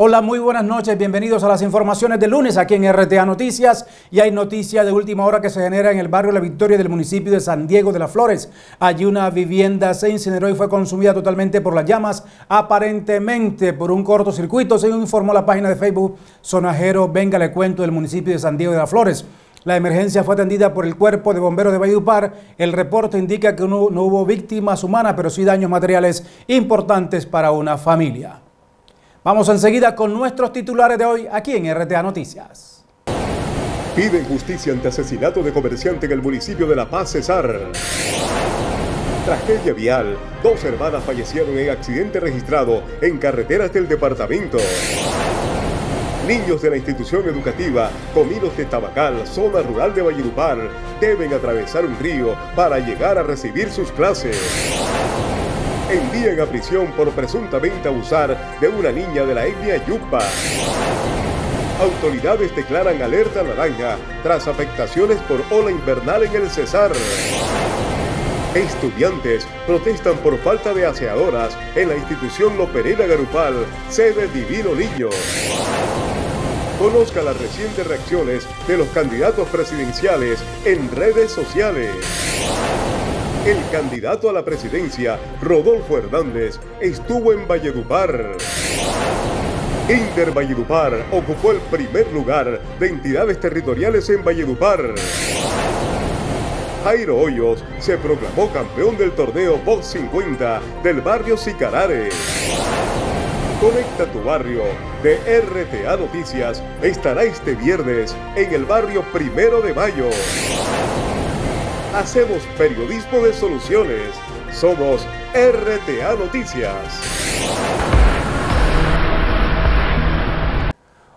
Hola, muy buenas noches, bienvenidos a las informaciones de lunes aquí en RTA Noticias. Y hay noticias de última hora que se genera en el barrio La Victoria del municipio de San Diego de las Flores. Allí una vivienda se incineró y fue consumida totalmente por las llamas, aparentemente por un cortocircuito, según informó la página de Facebook Sonajero, venga le cuento, del municipio de San Diego de las Flores. La emergencia fue atendida por el Cuerpo de Bomberos de Valledupar. El reporte indica que no hubo víctimas humanas, pero sí daños materiales importantes para una familia. Vamos enseguida con nuestros titulares de hoy aquí en RTA Noticias. Piden justicia ante asesinato de comerciante en el municipio de La Paz, Cesar. Tragedia vial. Dos hermanas fallecieron en accidente registrado en carreteras del departamento. Niños de la institución educativa Comidos de Tabacal, zona rural de Valledupar, deben atravesar un río para llegar a recibir sus clases. Envían a prisión por presuntamente abusar de una niña de la etnia Yukpa. Autoridades declaran alerta naranja tras afectaciones por ola invernal en el Cesar. Estudiantes protestan por falta de aseadoras en la institución Lopereda Garupal, sede Divino Niño. Conozca las recientes reacciones de los candidatos presidenciales en redes sociales. El candidato a la presidencia, Rodolfo Hernández, estuvo en Valledupar. Inter Valledupar ocupó el primer lugar de entidades territoriales en Valledupar. Jairo Hoyos se proclamó campeón del torneo Box 50 del barrio Sicarare. Conecta tu barrio de RTA Noticias estará este viernes en el barrio Primero de Mayo. Hacemos periodismo de soluciones. Somos RTA Noticias.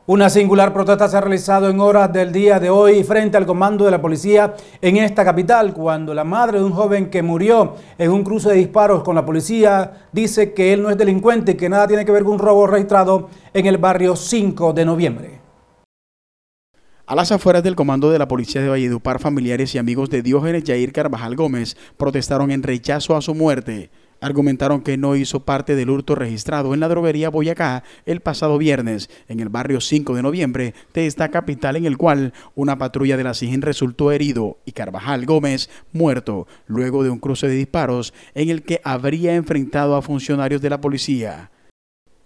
Una singular protesta se ha realizado en horas del día de hoy frente al comando de la policía en esta capital, cuando la madre de un joven que murió en un cruce de disparos con la policía dice que él no es delincuente y que nada tiene que ver con un robo registrado en el barrio 5 de noviembre. A las afueras del comando de la policía de Valledupar, familiares y amigos de Diógenes Yair Carvajal Gómez protestaron en rechazo a su muerte. Argumentaron que no hizo parte del hurto registrado en la droguería Boyacá el pasado viernes, en el barrio 5 de noviembre de esta capital, en el cual una patrulla de la SIJIN resultó herido y Carvajal Gómez muerto, luego de un cruce de disparos en el que habría enfrentado a funcionarios de la policía.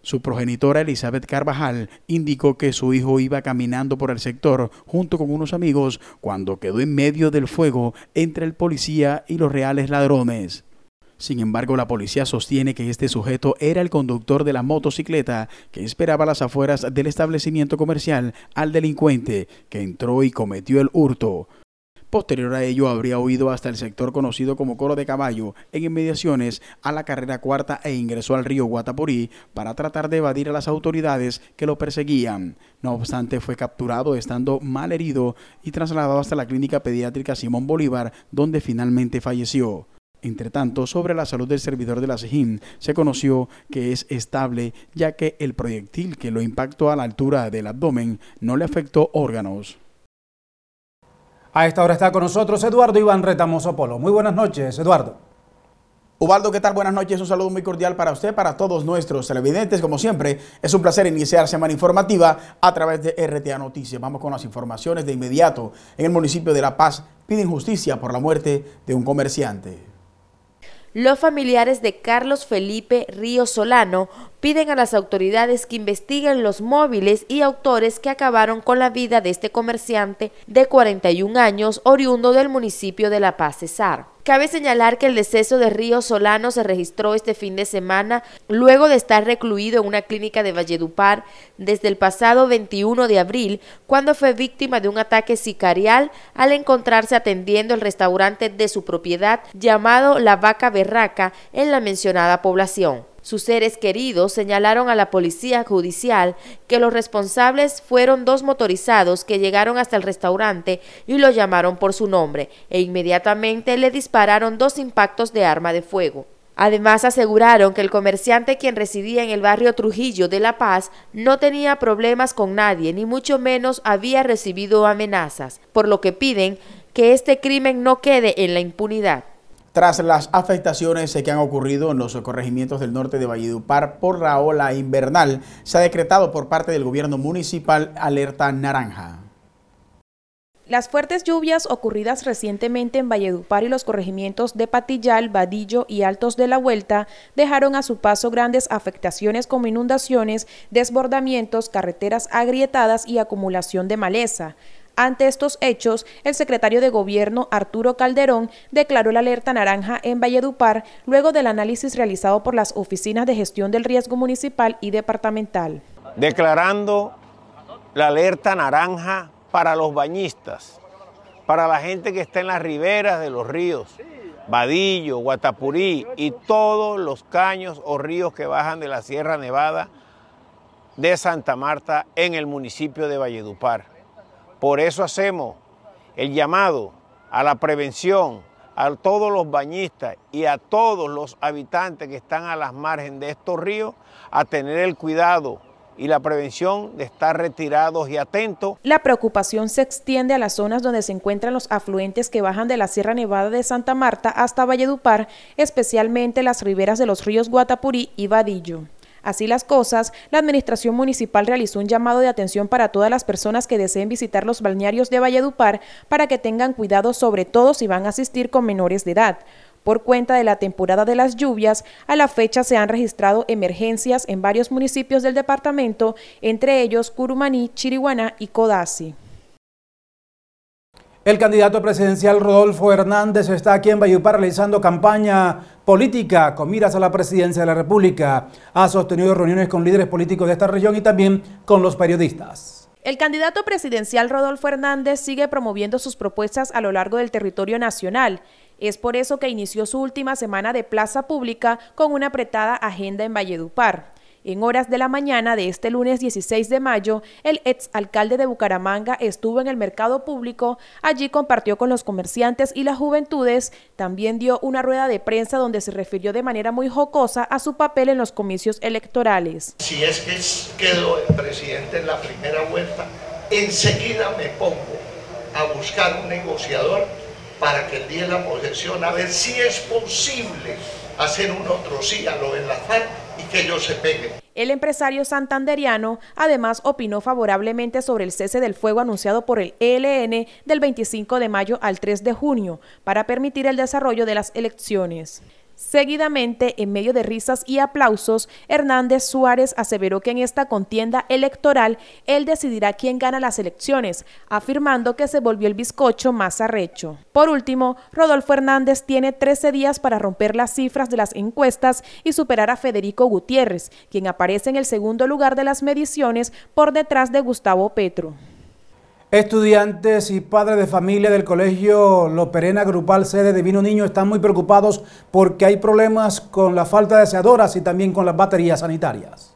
Su progenitora Elizabeth Carvajal indicó que su hijo iba caminando por el sector junto con unos amigos cuando quedó en medio del fuego entre el policía y los reales ladrones. Sin embargo, la policía sostiene que este sujeto era el conductor de la motocicleta que esperaba a las afueras del establecimiento comercial al delincuente, que entró y cometió el hurto. Posterior a ello, habría huido hasta el sector conocido como Coro de Caballo, en inmediaciones a la carrera cuarta, e ingresó al río Guatapurí para tratar de evadir a las autoridades que lo perseguían. No obstante, fue capturado estando mal herido y trasladado hasta la clínica pediátrica Simón Bolívar, donde finalmente falleció. Entre tanto, sobre la salud del servidor de la SIJIN, se conoció que es estable, ya que el proyectil que lo impactó a la altura del abdomen no le afectó órganos. A esta hora está con nosotros Eduardo Iván Retamoso Polo. Muy buenas noches, Eduardo. Ubaldo, ¿qué tal? Buenas noches, un saludo muy cordial para usted, para todos nuestros televidentes. Como siempre, es un placer iniciar semana informativa a través de RTA Noticias. Vamos con las informaciones de inmediato. En el municipio de La Paz piden justicia por la muerte de un comerciante. Los familiares de Carlos Felipe Río Solano piden a las autoridades que investiguen los móviles y autores que acabaron con la vida de este comerciante de 41 años, oriundo del municipio de La Paz, Cesar. Cabe señalar que el deceso de Río Solano se registró este fin de semana luego de estar recluido en una clínica de Valledupar desde el pasado 21 de abril, cuando fue víctima de un ataque sicarial al encontrarse atendiendo el restaurante de su propiedad llamado La Vaca Berraca en la mencionada población. Sus seres queridos señalaron a la policía judicial que los responsables fueron dos motorizados que llegaron hasta el restaurante y lo llamaron por su nombre e inmediatamente le dispararon dos impactos de arma de fuego. Además, aseguraron que el comerciante, quien residía en el barrio Trujillo de La Paz, no tenía problemas con nadie, ni mucho menos había recibido amenazas, por lo que piden que este crimen no quede en la impunidad. Tras las afectaciones que han ocurrido en los corregimientos del norte de Valledupar por la ola invernal, se ha decretado por parte del gobierno municipal alerta naranja. Las fuertes lluvias ocurridas recientemente en Valledupar y los corregimientos de Patillal, Badillo y Altos de la Vuelta dejaron a su paso grandes afectaciones como inundaciones, desbordamientos, carreteras agrietadas y acumulación de maleza. Ante estos hechos, el secretario de Gobierno, Arturo Calderón, declaró la alerta naranja en Valledupar luego del análisis realizado por las Oficinas de Gestión del Riesgo Municipal y Departamental. Declarando la alerta naranja para los bañistas, para la gente que está en las riberas de los ríos, Badillo, Guatapurí y todos los caños o ríos que bajan de la Sierra Nevada de Santa Marta en el municipio de Valledupar. Por eso hacemos el llamado a la prevención, a todos los bañistas y a todos los habitantes que están a las márgenes de estos ríos a tener el cuidado y la prevención de estar retirados y atentos. La preocupación se extiende a las zonas donde se encuentran los afluentes que bajan de la Sierra Nevada de Santa Marta hasta Valledupar, especialmente las riberas de los ríos Guatapurí y Badillo. Así las cosas, la Administración Municipal realizó un llamado de atención para todas las personas que deseen visitar los balnearios de Valledupar para que tengan cuidado, sobre todo si van a asistir con menores de edad. Por cuenta de la temporada de las lluvias, a la fecha se han registrado emergencias en varios municipios del departamento, entre ellos Curumaní, Chiriguaná y Codazzi. El candidato presidencial Rodolfo Hernández está aquí en Valledupar realizando campaña política con miras a la presidencia de la República. Ha sostenido reuniones con líderes políticos de esta región y también con los periodistas. El candidato presidencial Rodolfo Hernández sigue promoviendo sus propuestas a lo largo del territorio nacional. Es por eso que inició su última semana de plaza pública con una apretada agenda en Valledupar. En horas de la mañana de este lunes 16 de mayo, el exalcalde de Bucaramanga estuvo en el mercado público. Allí compartió con los comerciantes y las juventudes. También dio una rueda de prensa donde se refirió de manera muy jocosa a su papel en los comicios electorales. Si es que quedo el presidente en la primera vuelta, enseguida me pongo a buscar un negociador para que el día de la posesión, a ver si es posible hacer un otro sí a lo de la FARC. Que ellos se peguen. El empresario santanderiano además opinó favorablemente sobre el cese del fuego anunciado por el ELN del 25 de mayo al 3 de junio para permitir el desarrollo de las elecciones. Seguidamente, en medio de risas y aplausos, Hernández Suárez aseveró que en esta contienda electoral él decidirá quién gana las elecciones, afirmando que se volvió el bizcocho más arrecho. Por último, Rodolfo Hernández tiene 13 días para romper las cifras de las encuestas y superar a Federico Gutiérrez, quien aparece en el segundo lugar de las mediciones por detrás de Gustavo Petro. Estudiantes y padres de familia del colegio Lopereda Garupal, sede de Divino Niño, están muy preocupados porque hay problemas con la falta de aseadoras y también con las baterías sanitarias.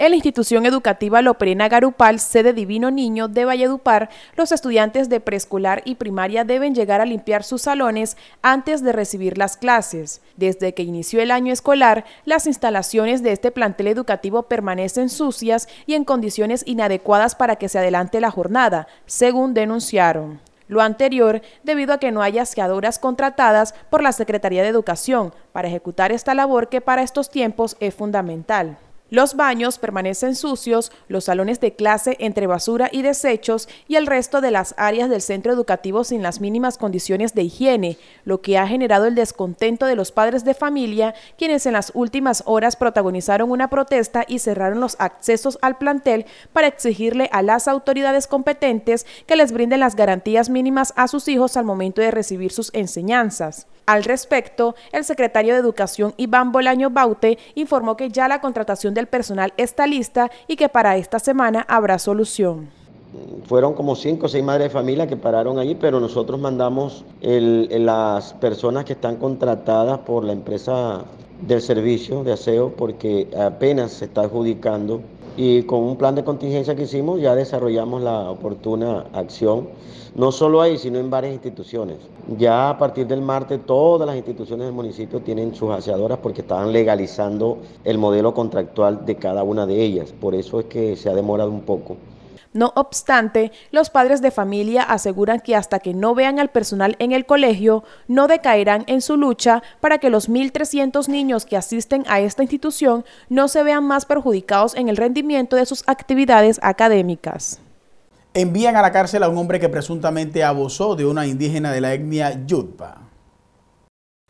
En la institución educativa Lopereda Garupal, sede Divino Niño de Valledupar, los estudiantes de preescolar y primaria deben llegar a limpiar sus salones antes de recibir las clases. Desde que inició el año escolar, las instalaciones de este plantel educativo permanecen sucias y en condiciones inadecuadas para que se adelante la jornada, según denunciaron. Lo anterior debido a que no hay aseadoras contratadas por la Secretaría de Educación para ejecutar esta labor que para estos tiempos es fundamental. Los baños permanecen sucios, los salones de clase entre basura y desechos y el resto de las áreas del centro educativo sin las mínimas condiciones de higiene, lo que ha generado el descontento de los padres de familia, quienes en las últimas horas protagonizaron una protesta y cerraron los accesos al plantel para exigirle a las autoridades competentes que les brinden las garantías mínimas a sus hijos al momento de recibir sus enseñanzas. Al respecto, el secretario de Educación Iván Bolaño Baute informó que ya la contratación del personal está lista y que para esta semana habrá solución. Fueron como 5 o 6 madres de familia que pararon allí, pero nosotros mandamos las personas que están contratadas por la empresa del servicio de aseo porque apenas se está adjudicando y con un plan de contingencia que hicimos ya desarrollamos la oportuna acción, no solo ahí sino en varias instituciones. Ya a partir del martes todas las instituciones del municipio tienen sus aseadoras porque estaban legalizando el modelo contractual de cada una de ellas, por eso es que se ha demorado un poco. No obstante, los padres de familia aseguran que hasta que no vean al personal en el colegio, no decaerán en su lucha para que los 1.300 niños que asisten a esta institución no se vean más perjudicados en el rendimiento de sus actividades académicas. Envían a la cárcel a un hombre que presuntamente abusó de una indígena de la etnia Yukpa.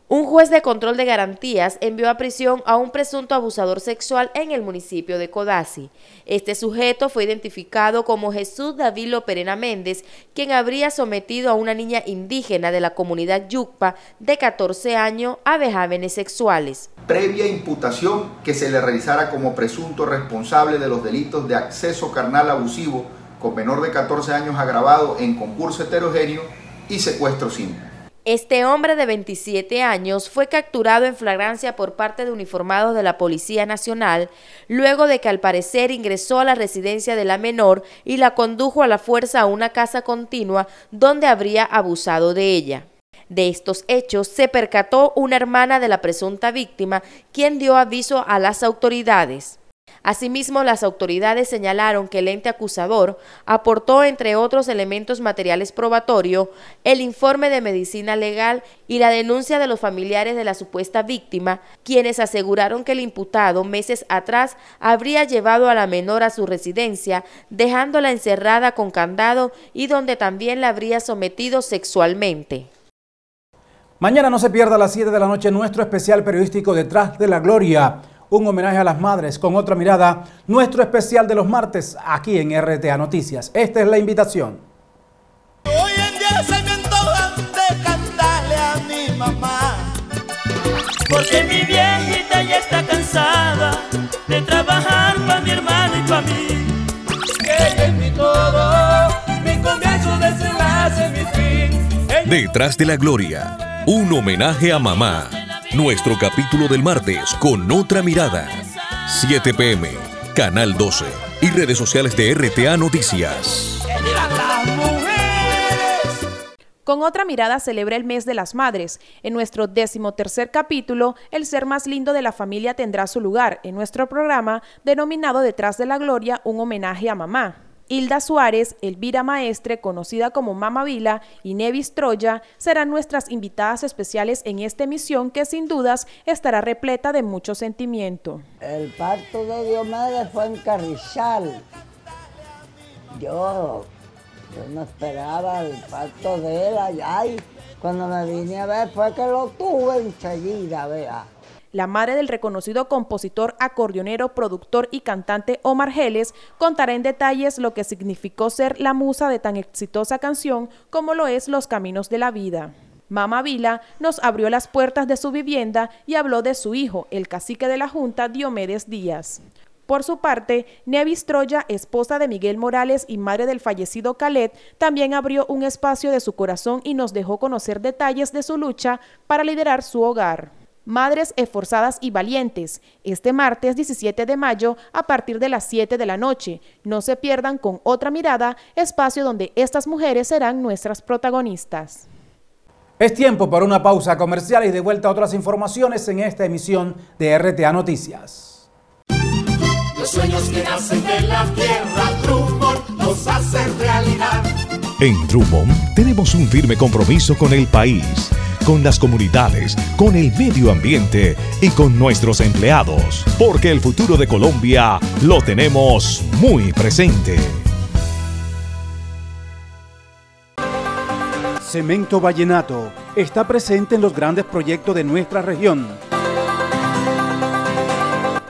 Un juez de control de garantías envió a prisión a un presunto abusador sexual en el municipio de Codazzi. Este sujeto fue identificado como Jesús David Lopereda Méndez, quien habría sometido a una niña indígena de la comunidad Yukpa de 14 años a vejámenes sexuales. Previa imputación que se le realizara como presunto responsable de los delitos de acceso carnal abusivo con menor de 14 años agravado en concurso heterogéneo y secuestro simple. Este hombre de 27 años fue capturado en flagrancia por parte de uniformados de la Policía Nacional, luego de que al parecer ingresó a la residencia de la menor y la condujo a la fuerza a una casa continua donde habría abusado de ella. De estos hechos se percató una hermana de la presunta víctima, quien dio aviso a las autoridades. Asimismo, las autoridades señalaron que el ente acusador aportó, entre otros elementos materiales probatorios, el informe de medicina legal y la denuncia de los familiares de la supuesta víctima, quienes aseguraron que el imputado meses atrás habría llevado a la menor a su residencia, dejándola encerrada con candado y donde también la habría sometido sexualmente. Mañana no se pierda a las 7 de la noche nuestro especial periodístico Detrás de la Gloria. Un homenaje a las madres con otra mirada, nuestro especial de los martes aquí en RTA Noticias. Esta es la invitación. Hoy en día se me antoja de cantarle a mi mamá, porque mi viejita ya está cansada de trabajar para mi hermano y para mí. Ella es mi todo, mi comienzo, desenlace, mi fin. Detrás de la Gloria, un homenaje a mamá. Nuestro capítulo del martes con otra mirada, 7 p.m., Canal 12 y redes sociales de RTA Noticias. Con otra mirada celebra el mes de las madres. En nuestro 13º capítulo, el ser más lindo de la familia tendrá su lugar en nuestro programa denominado Detrás de la Gloria, un homenaje a mamá. Hilda Suárez, Elvira Maestre, conocida como Mama Vila, y Nevis Troya serán nuestras invitadas especiales en esta emisión que sin dudas estará repleta de mucho sentimiento. El parto de Diomedes fue en Carrizal. Yo no esperaba el parto de él allá y cuando me vine a ver fue que lo tuve enseguida, vea. La madre del reconocido compositor, acordeonero, productor y cantante Omar Geles contará en detalles lo que significó ser la musa de tan exitosa canción como lo es Los Caminos de la Vida. Mama Vila nos abrió las puertas de su vivienda y habló de su hijo, el cacique de la Junta, Diomedes Díaz. Por su parte, Nevis Troya, esposa de Miguel Morales y madre del fallecido Calet, también abrió un espacio de su corazón y nos dejó conocer detalles de su lucha para liderar su hogar. Madres esforzadas y valientes, este martes 17 de mayo a partir de las 7 de la noche. No se pierdan Con otra mirada, espacio donde estas mujeres serán nuestras protagonistas. Es tiempo para una pausa comercial y de vuelta a otras informaciones en esta emisión de RTA Noticias. Los sueños que nacen de la tierra, Drummond, los hacen realidad. En Drummond tenemos un firme compromiso con el país, con las comunidades, con el medio ambiente y con nuestros empleados, porque el futuro de Colombia lo tenemos muy presente. Cemento Vallenato está presente en los grandes proyectos de nuestra región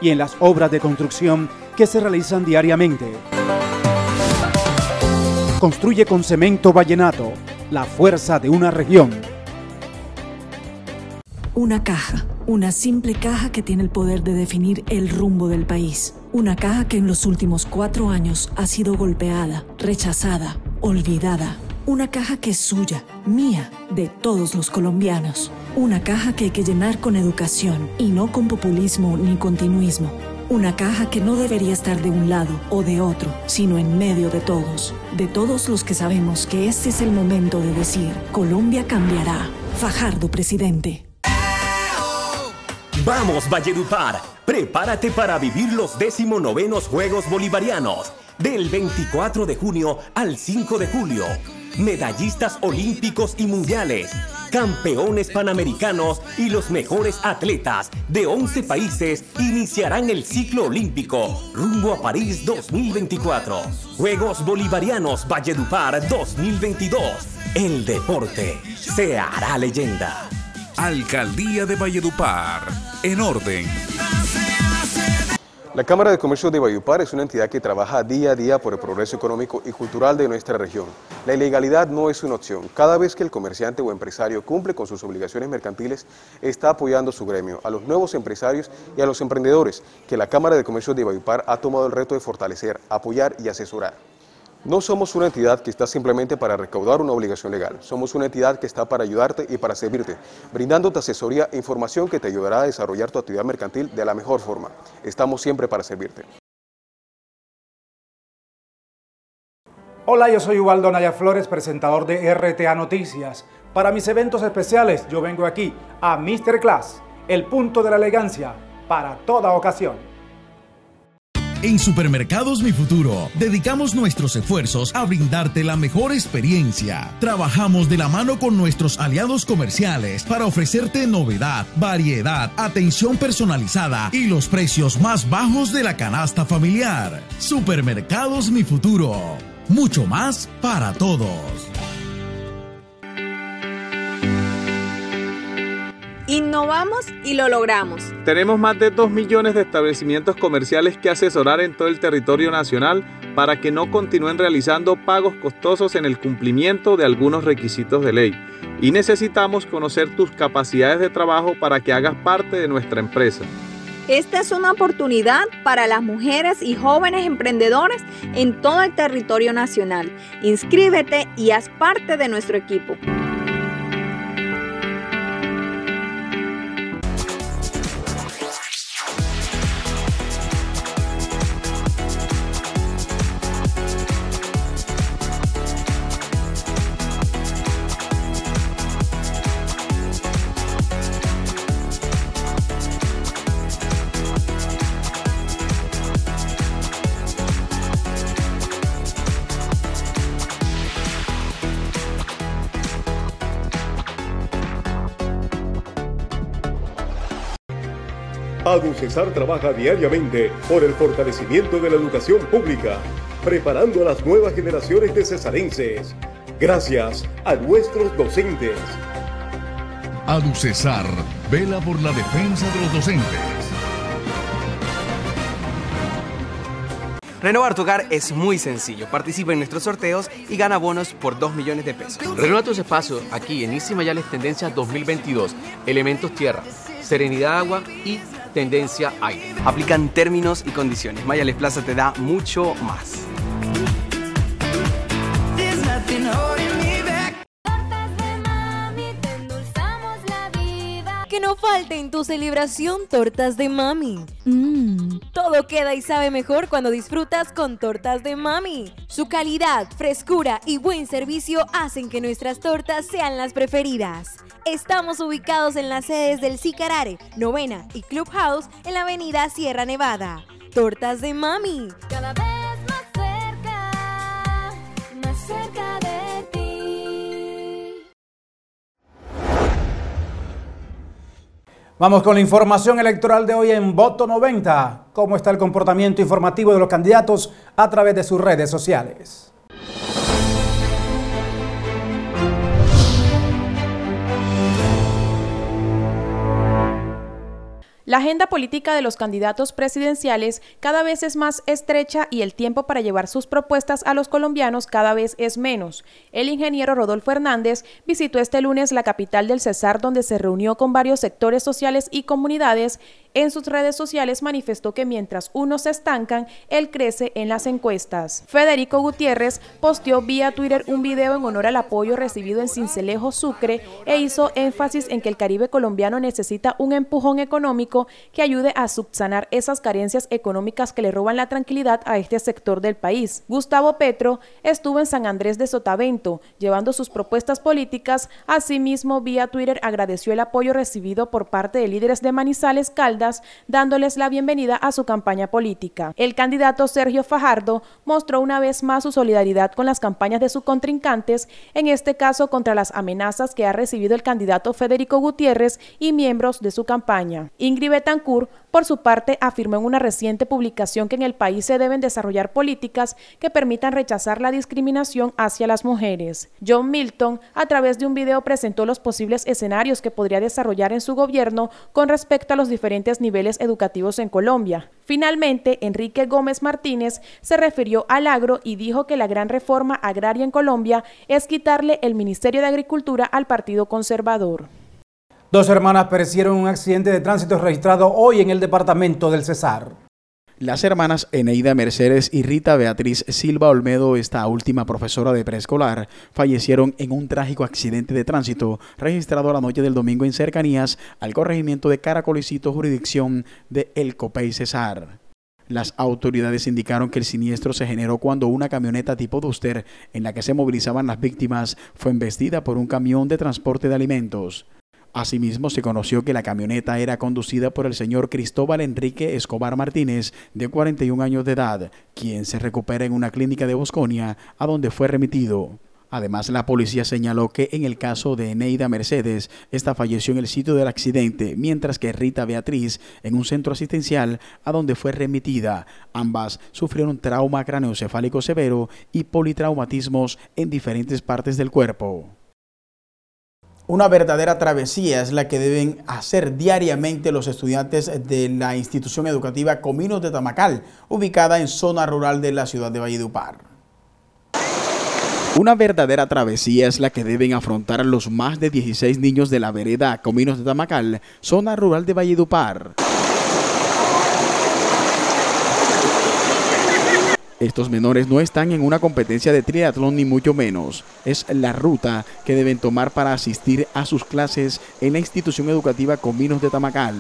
y en las obras de construcción que se realizan diariamente. Construye con Cemento Vallenato, la fuerza de una región. Una caja, una simple caja que tiene el poder de definir el rumbo del país. Una caja que en los últimos 4 años ha sido golpeada, rechazada, olvidada. Una caja que es suya, mía, de todos los colombianos. Una caja que hay que llenar con educación y no con populismo ni continuismo. Una caja que no debería estar de un lado o de otro, sino en medio de todos los que sabemos que este es el momento de decir: Colombia cambiará. Fajardo, presidente. Vamos, Valledupar, Prepárate para vivir los 19º Juegos Bolivarianos, del 24 de junio al 5 de julio. Medallistas olímpicos y mundiales, campeones panamericanos y los mejores atletas de 11 países iniciarán el ciclo olímpico rumbo a París 2024. Juegos Bolivarianos Valledupar 2022. El deporte se hará leyenda. Alcaldía de Valledupar. En orden. La Cámara de Comercio de Valledupar es una entidad que trabaja día a día por el progreso económico y cultural de nuestra región. La ilegalidad no es una opción. Cada vez que el comerciante o empresario cumple con sus obligaciones mercantiles, está apoyando su gremio, a los nuevos empresarios y a los emprendedores, que la Cámara de Comercio de Valledupar ha tomado el reto de fortalecer, apoyar y asesorar. No somos una entidad que está simplemente para recaudar una obligación legal. Somos una entidad que está para ayudarte y para servirte, brindándote asesoría e información que te ayudará a desarrollar tu actividad mercantil de la mejor forma. Estamos siempre para servirte. Hola, yo soy Ubaldo Naya Flores, presentador de RTA Noticias. Para mis eventos especiales, yo vengo aquí a Masterclass, el punto de la elegancia para toda ocasión. En Supermercados Mi Futuro, dedicamos nuestros esfuerzos a brindarte la mejor experiencia. Trabajamos de la mano con nuestros aliados comerciales para ofrecerte novedad, variedad, atención personalizada y los precios más bajos de la canasta familiar. Supermercados Mi Futuro, mucho más para todos. Innovamos y lo logramos. Tenemos más de 2 millones de establecimientos comerciales que asesorar en todo el territorio nacional para que no continúen realizando pagos costosos en el cumplimiento de algunos requisitos de ley. Y necesitamos conocer tus capacidades de trabajo para que hagas parte de nuestra empresa. Esta es una oportunidad para las mujeres y jóvenes emprendedores en todo el territorio nacional. Inscríbete y haz parte de nuestro equipo. ADUCESAR trabaja diariamente por el fortalecimiento de la educación pública, preparando a las nuevas generaciones de cesarenses, gracias a nuestros docentes. ADUCESAR vela por la defensa de los docentes. Renovar tu hogar es muy sencillo. Participa en nuestros sorteos y gana bonos por 2 millones de pesos. Renueva tus espacios aquí en Easy Mayales Tendencias 2022. Elementos tierra, serenidad agua y tendencia aire. Aplican términos y condiciones. Mayales Plaza te da mucho más. No falte en tu celebración Tortas de Mami. Todo queda y sabe mejor cuando disfrutas con Tortas de Mami. Su calidad, frescura y buen servicio hacen que nuestras tortas sean las preferidas. Estamos ubicados en las sedes del Sicarare, Novena y Clubhouse en la avenida Sierra Nevada. Tortas de Mami. Cada vez más cerca de... Vamos con la información electoral de hoy en Voto 90. ¿Cómo está el comportamiento informativo de los candidatos a través de sus redes sociales? La agenda política de los candidatos presidenciales cada vez es más estrecha y el tiempo para llevar sus propuestas a los colombianos cada vez es menos. El ingeniero Rodolfo Hernández visitó este lunes la capital del Cesar, donde se reunió con varios sectores sociales y comunidades. En sus redes sociales manifestó que mientras unos se estancan, él crece en las encuestas. Federico Gutiérrez posteó vía Twitter un video en honor al apoyo recibido en Sincelejo, Sucre, e hizo énfasis en que el Caribe colombiano necesita un empujón económico que ayude a subsanar esas carencias económicas que le roban la tranquilidad a este sector del país. Gustavo Petro estuvo en San Andrés de Sotavento, llevando sus propuestas políticas. Asimismo, vía Twitter agradeció el apoyo recibido por parte de líderes de Manizales, Caldas, espaldas, dándoles la bienvenida a su campaña política. El candidato Sergio Fajardo mostró una vez más su solidaridad con las campañas de sus contrincantes, en este caso contra las amenazas que ha recibido el candidato Federico Gutiérrez y miembros de su campaña. Ingrid Betancourt, por su parte, afirmó en una reciente publicación que en el país se deben desarrollar políticas que permitan rechazar la discriminación hacia las mujeres. John Milton, a través de un video, presentó los posibles escenarios que podría desarrollar en su gobierno con respecto a los diferentes niveles educativos en Colombia. Finalmente, Enrique Gómez Martínez se refirió al agro y dijo que la gran reforma agraria en Colombia es quitarle el Ministerio de Agricultura al Partido Conservador. Dos hermanas perecieron en un accidente de tránsito registrado hoy en el departamento del Cesar. Las hermanas Eneida Mercedes y Rita Beatriz Silva Olmedo, esta última profesora de preescolar, fallecieron en un trágico accidente de tránsito registrado la noche del domingo en cercanías al corregimiento de Caracolicito, jurisdicción de El Copey, Cesar. Las autoridades indicaron que el siniestro se generó cuando una camioneta tipo Duster, en la que se movilizaban las víctimas, fue embestida por un camión de transporte de alimentos. Asimismo, se conoció que la camioneta era conducida por el señor Cristóbal Enrique Escobar Martínez, de 41 años de edad, quien se recupera en una clínica de Bosconia, a donde fue remitido. Además, la policía señaló que en el caso de Eneida Mercedes, esta falleció en el sitio del accidente, mientras que Rita Beatriz en un centro asistencial a donde fue remitida. Ambas sufrieron trauma craneoencefálico severo y politraumatismos en diferentes partes del cuerpo. Una verdadera travesía es la que deben hacer diariamente los estudiantes de la institución educativa Comidos de Tabacal, ubicada en zona rural de la ciudad de Valledupar. Una verdadera travesía es la que deben afrontar los más de 16 niños de la vereda Comidos de Tabacal, zona rural de Valledupar. Estos menores no están en una competencia de triatlón ni mucho menos. Es la ruta que deben tomar para asistir a sus clases en la institución educativa Comidos de Tabacal.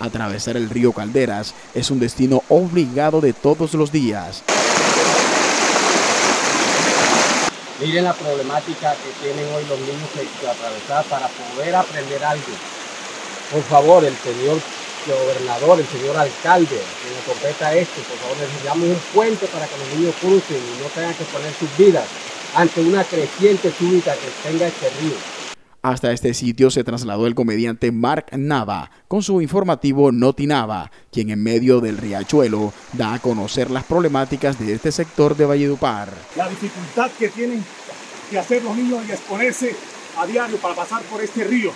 Atravesar el río Calderas es un destino obligado de todos los días. Miren la problemática que tienen hoy los niños que atravesar para poder aprender algo. Por favor, el señor gobernador, el señor alcalde, que nos competa esto, por favor, necesitamos un puente para que los niños crucen y no tengan que poner sus vidas ante una creciente súbita que tenga este río. Hasta este sitio se trasladó el comediante Mark Nava con su informativo Noti Nava, quien en medio del riachuelo da a conocer las problemáticas de este sector de Valledupar. La dificultad que tienen que hacer los niños y exponerse a diario para pasar por este río.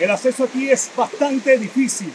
El acceso aquí es bastante difícil.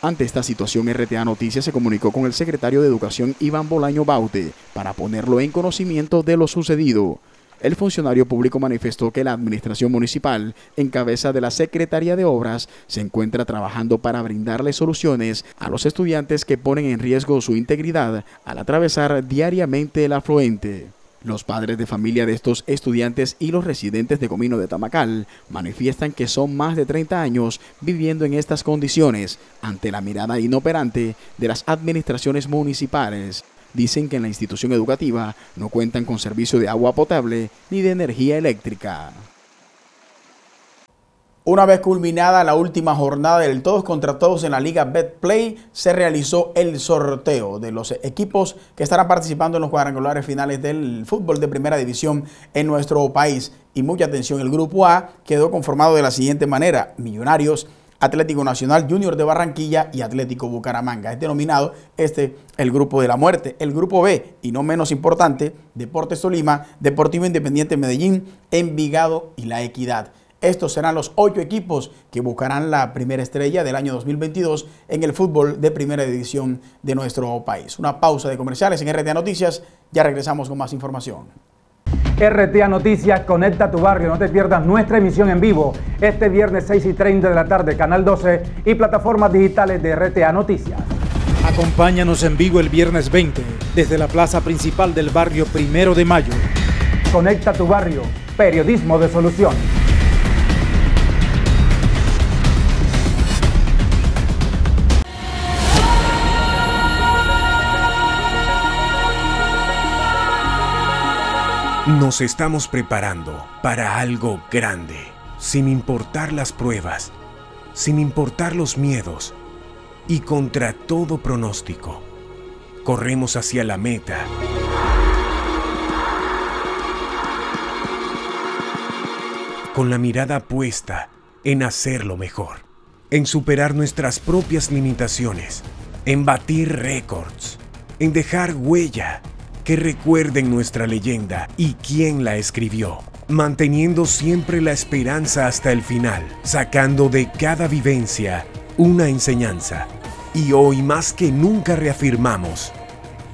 Ante esta situación, RTA Noticias se comunicó con el secretario de Educación Iván Bolaño Baute para ponerlo en conocimiento de lo sucedido. El funcionario público manifestó que la administración municipal, en cabeza de la Secretaría de Obras, se encuentra trabajando para brindarle soluciones a los estudiantes que ponen en riesgo su integridad al atravesar diariamente el afluente. Los padres de familia de estos estudiantes y los residentes de Comidos de Tabacal manifiestan que son más de 30 años viviendo en estas condiciones ante la mirada inoperante de las administraciones municipales. Dicen que en la institución educativa no cuentan con servicio de agua potable ni de energía eléctrica. Una vez culminada la última jornada del todos contra todos en la Liga BetPlay, se realizó el sorteo de los equipos que estarán participando en los cuadrangulares finales del fútbol de primera división en nuestro país. Y mucha atención, el grupo A quedó conformado de la siguiente manera: Millonarios, Atlético Nacional, Junior de Barranquilla y Atlético Bucaramanga. Es denominado el grupo de la muerte. El grupo B, y no menos importante, Deportes Tolima, Deportivo Independiente Medellín, Envigado y La Equidad. Estos serán los 8 equipos que buscarán la primera estrella del año 2022 en el fútbol de primera división de nuestro país. Una pausa de comerciales en RTA Noticias. Ya regresamos con más información. RTA Noticias, conecta tu barrio. No te pierdas nuestra emisión en vivo este viernes 6:30 de la tarde, Canal 12 y plataformas digitales de RTA Noticias. Acompáñanos en vivo el viernes 20 desde la plaza principal del barrio Primero de Mayo. Conecta tu barrio, periodismo de solución. Nos estamos preparando para algo grande, sin importar las pruebas, sin importar los miedos, y contra todo pronóstico, corremos hacia la meta. Con la mirada puesta en hacerlo mejor, en superar nuestras propias limitaciones, en batir récords, en dejar huella que recuerden nuestra leyenda y quién la escribió, manteniendo siempre la esperanza hasta el final, sacando de cada vivencia una enseñanza. Y hoy más que nunca reafirmamos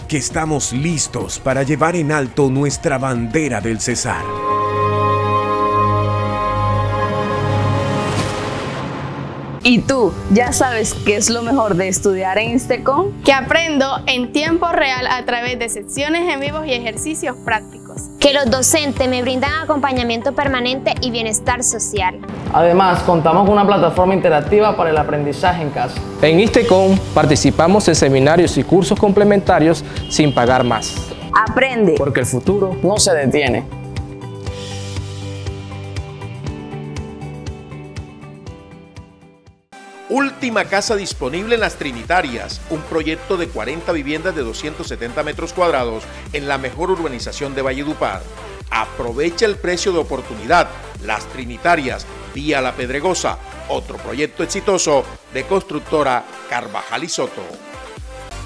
que estamos listos para llevar en alto nuestra bandera del Cesar. ¿Y tú, ya sabes qué es lo mejor de estudiar en INSTECOM? Que aprendo en tiempo real a través de secciones en vivos y ejercicios prácticos. Que los docentes me brindan acompañamiento permanente y bienestar social. Además, contamos con una plataforma interactiva para el aprendizaje en casa. En INSTECOM participamos en seminarios y cursos complementarios sin pagar más. Aprende, porque el futuro no se detiene. Última casa disponible en Las Trinitarias, un proyecto de 40 viviendas de 270 metros cuadrados en la mejor urbanización de Valledupar. Aprovecha el precio de oportunidad. Las Trinitarias, vía La Pedregosa, otro proyecto exitoso de constructora Carvajal y Soto.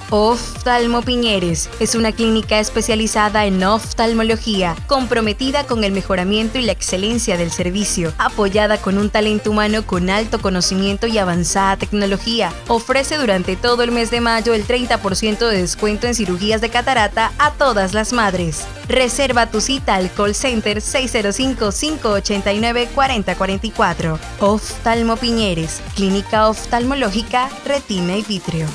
Oftalmo Piñeres es una clínica especializada en oftalmología, comprometida con el mejoramiento y la excelencia del servicio, apoyada con un talento humano con alto conocimiento y avanzada tecnología. Ofrece durante todo el mes de mayo el 30% de descuento en cirugías de catarata a todas las madres. Reserva tu cita al call center 605-589-4044. Oftalmo Piñeres, clínica oftalmológica, retina y vitrio.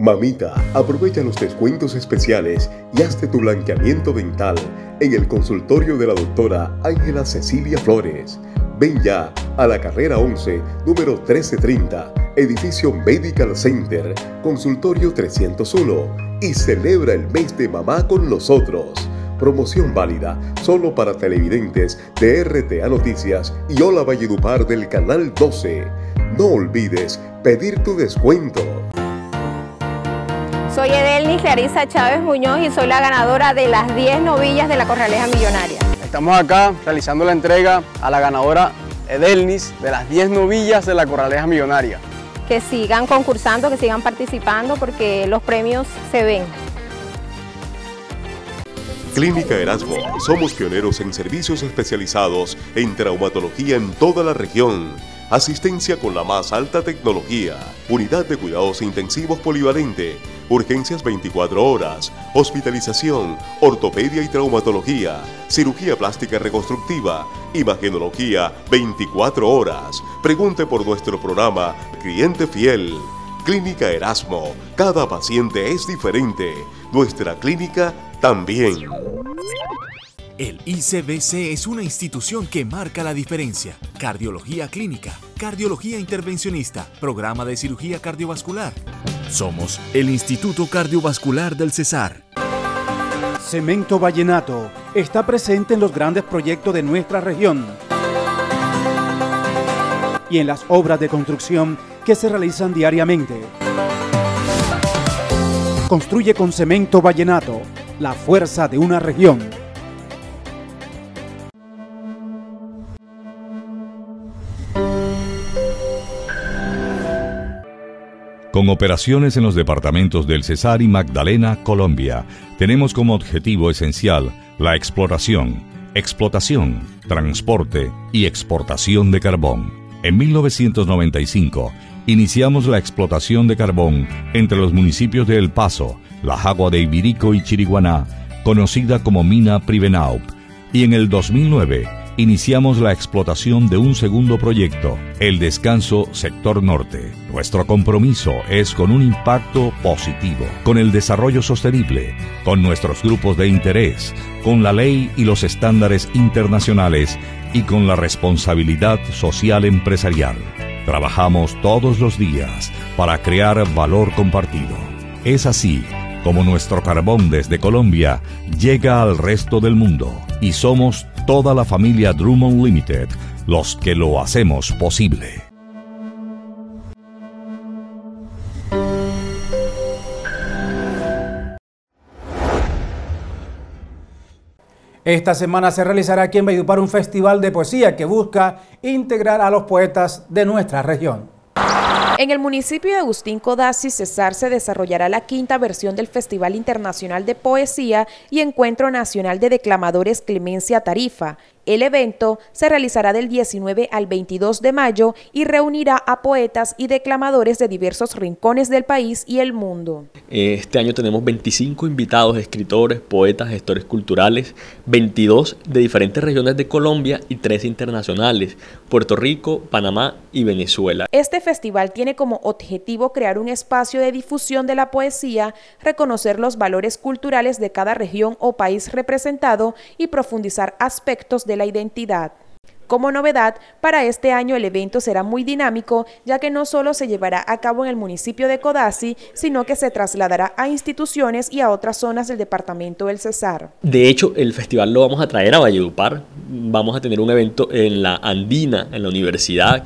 Mamita, aprovecha los descuentos especiales y hazte tu blanqueamiento dental en el consultorio de la doctora Ángela Cecilia Flores. Ven ya a la carrera 11, número 1330, edificio Medical Center, consultorio 301, y celebra el mes de mamá con nosotros. Promoción válida solo para televidentes de RTA Noticias y Hola Valledupar del Canal 12. No olvides pedir tu descuento. Soy Edelnis Clarisa Chávez Muñoz y soy la ganadora de las 10 novillas de la Corraleja Millonaria. Estamos acá realizando la entrega a la ganadora Edelnis de las 10 novillas de la Corraleja Millonaria. Que sigan concursando, que sigan participando porque los premios se ven. Clínica Erasmo, somos pioneros en servicios especializados en traumatología en toda la región. Asistencia con la más alta tecnología, unidad de cuidados intensivos polivalente, urgencias 24 horas, hospitalización, ortopedia y traumatología, cirugía plástica reconstructiva, imagenología 24 horas. Pregunte por nuestro programa Cliente Fiel. Clínica Erasmo, cada paciente es diferente, nuestra clínica también. El ICBC es una institución que marca la diferencia. Cardiología clínica, cardiología intervencionista, programa de cirugía cardiovascular. Somos el Instituto Cardiovascular del Cesar. Cemento Vallenato está presente en los grandes proyectos de nuestra región y en las obras de construcción que se realizan diariamente. Construye con Cemento Vallenato, la fuerza de una región. Con operaciones en los departamentos del Cesar y Magdalena, Colombia, tenemos como objetivo esencial la exploración, explotación, transporte y exportación de carbón. En 1995, iniciamos la explotación de carbón entre los municipios de El Paso, La Jagua de Ibirico y Chiriguaná, conocida como Mina Privenaup, y en el 2009, iniciamos la explotación de un segundo proyecto, el Descanso Sector Norte. Nuestro compromiso es con un impacto positivo, con el desarrollo sostenible, con nuestros grupos de interés, con la ley y los estándares internacionales y con la responsabilidad social empresarial. Trabajamos todos los días para crear valor compartido. Es así como nuestro carbón desde Colombia llega al resto del mundo y somos toda la familia Drummond Limited los que lo hacemos posible. Esta semana se realizará aquí en Valledupar un festival de poesía que busca integrar a los poetas de nuestra región. En el municipio de Agustín Codazzi, Cesar, se desarrollará la quinta versión del Festival Internacional de Poesía y Encuentro Nacional de Declamadores Clemencia Tarifa. El evento se realizará del 19 al 22 de mayo y reunirá a poetas y declamadores de diversos rincones del país y el mundo. Este año tenemos 25 invitados, escritores, poetas, gestores culturales, 22 de diferentes regiones de Colombia y 3 internacionales, Puerto Rico, Panamá y Venezuela. Este festival tiene como objetivo crear un espacio de difusión de la poesía, reconocer los valores culturales de cada región o país representado y profundizar aspectos de la identidad. Como novedad, para este año el evento será muy dinámico, ya que no solo se llevará a cabo en el municipio de Codazzi, sino que se trasladará a instituciones y a otras zonas del departamento del Cesar. De hecho, el festival lo vamos a traer a Valledupar. Vamos a tener un evento en la Andina, en la universidad,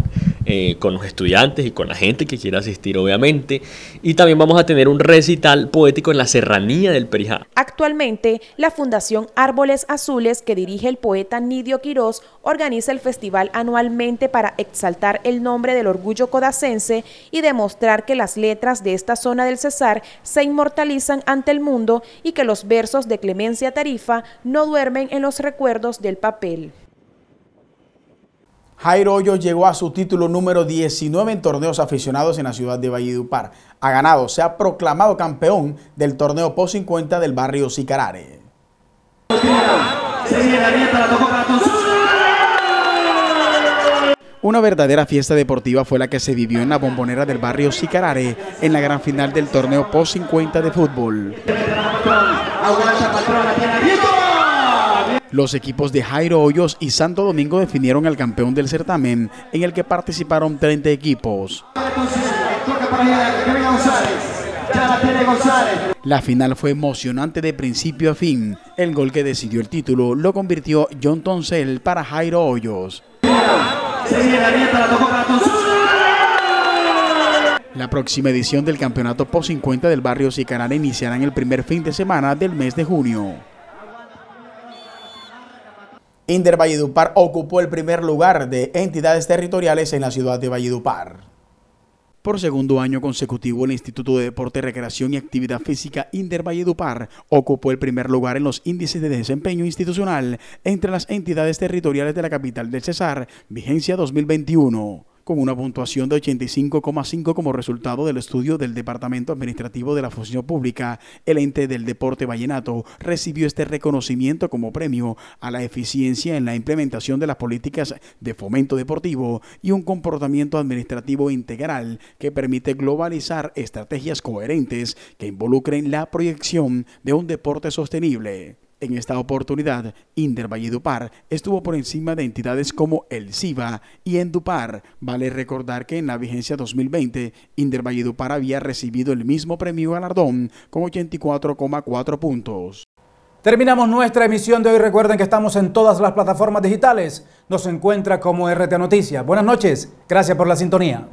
con los estudiantes y con la gente que quiera asistir, obviamente, y también vamos a tener un recital poético en la serranía del Perijá. Actualmente, la Fundación Árboles Azules, que dirige el poeta Nidio Quirós, organiza el festival anualmente para exaltar el nombre del orgullo codacense y demostrar que las letras de esta zona del Cesar se inmortalizan ante el mundo y que los versos de Clemencia Tarifa no duermen en los recuerdos del papel. Jairo Hoyos llegó a su título número 19 en torneos aficionados en la ciudad de Valledupar. Se ha proclamado campeón del torneo POS 50 del barrio Sicarare. Una verdadera fiesta deportiva fue la que se vivió en la bombonera del barrio Sicarare en la gran final del torneo POS 50 de fútbol. Los equipos de Jairo Hoyos y Santo Domingo definieron al campeón del certamen, en el que participaron 30 equipos. La final fue emocionante de principio a fin. El gol que decidió el título lo convirtió John Toncel para Jairo Hoyos. La próxima edición del campeonato POS 50 del barrio Sicarare iniciará en el primer fin de semana del mes de junio. Inter Valledupar ocupó el primer lugar de entidades territoriales en la ciudad de Valledupar. Por segundo año consecutivo, el Instituto de Deporte, Recreación y Actividad Física Inter Valledupar ocupó el primer lugar en los índices de desempeño institucional entre las entidades territoriales de la capital del Cesar, vigencia 2021. Con una puntuación de 85,5 como resultado del estudio del Departamento Administrativo de la Función Pública, el ente del Deporte Vallenato recibió este reconocimiento como premio a la eficiencia en la implementación de las políticas de fomento deportivo y un comportamiento administrativo integral que permite globalizar estrategias coherentes que involucren la proyección de un deporte sostenible. En esta oportunidad, Inter Valledupar estuvo por encima de entidades como el CIVA y Endupar. Vale recordar que en la vigencia 2020, Inter Valledupar había recibido el mismo premio galardón con 84,4 puntos. Terminamos nuestra emisión de hoy. Recuerden que estamos en todas las plataformas digitales. Nos encuentra como RTA Noticias. Buenas noches. Gracias por la sintonía.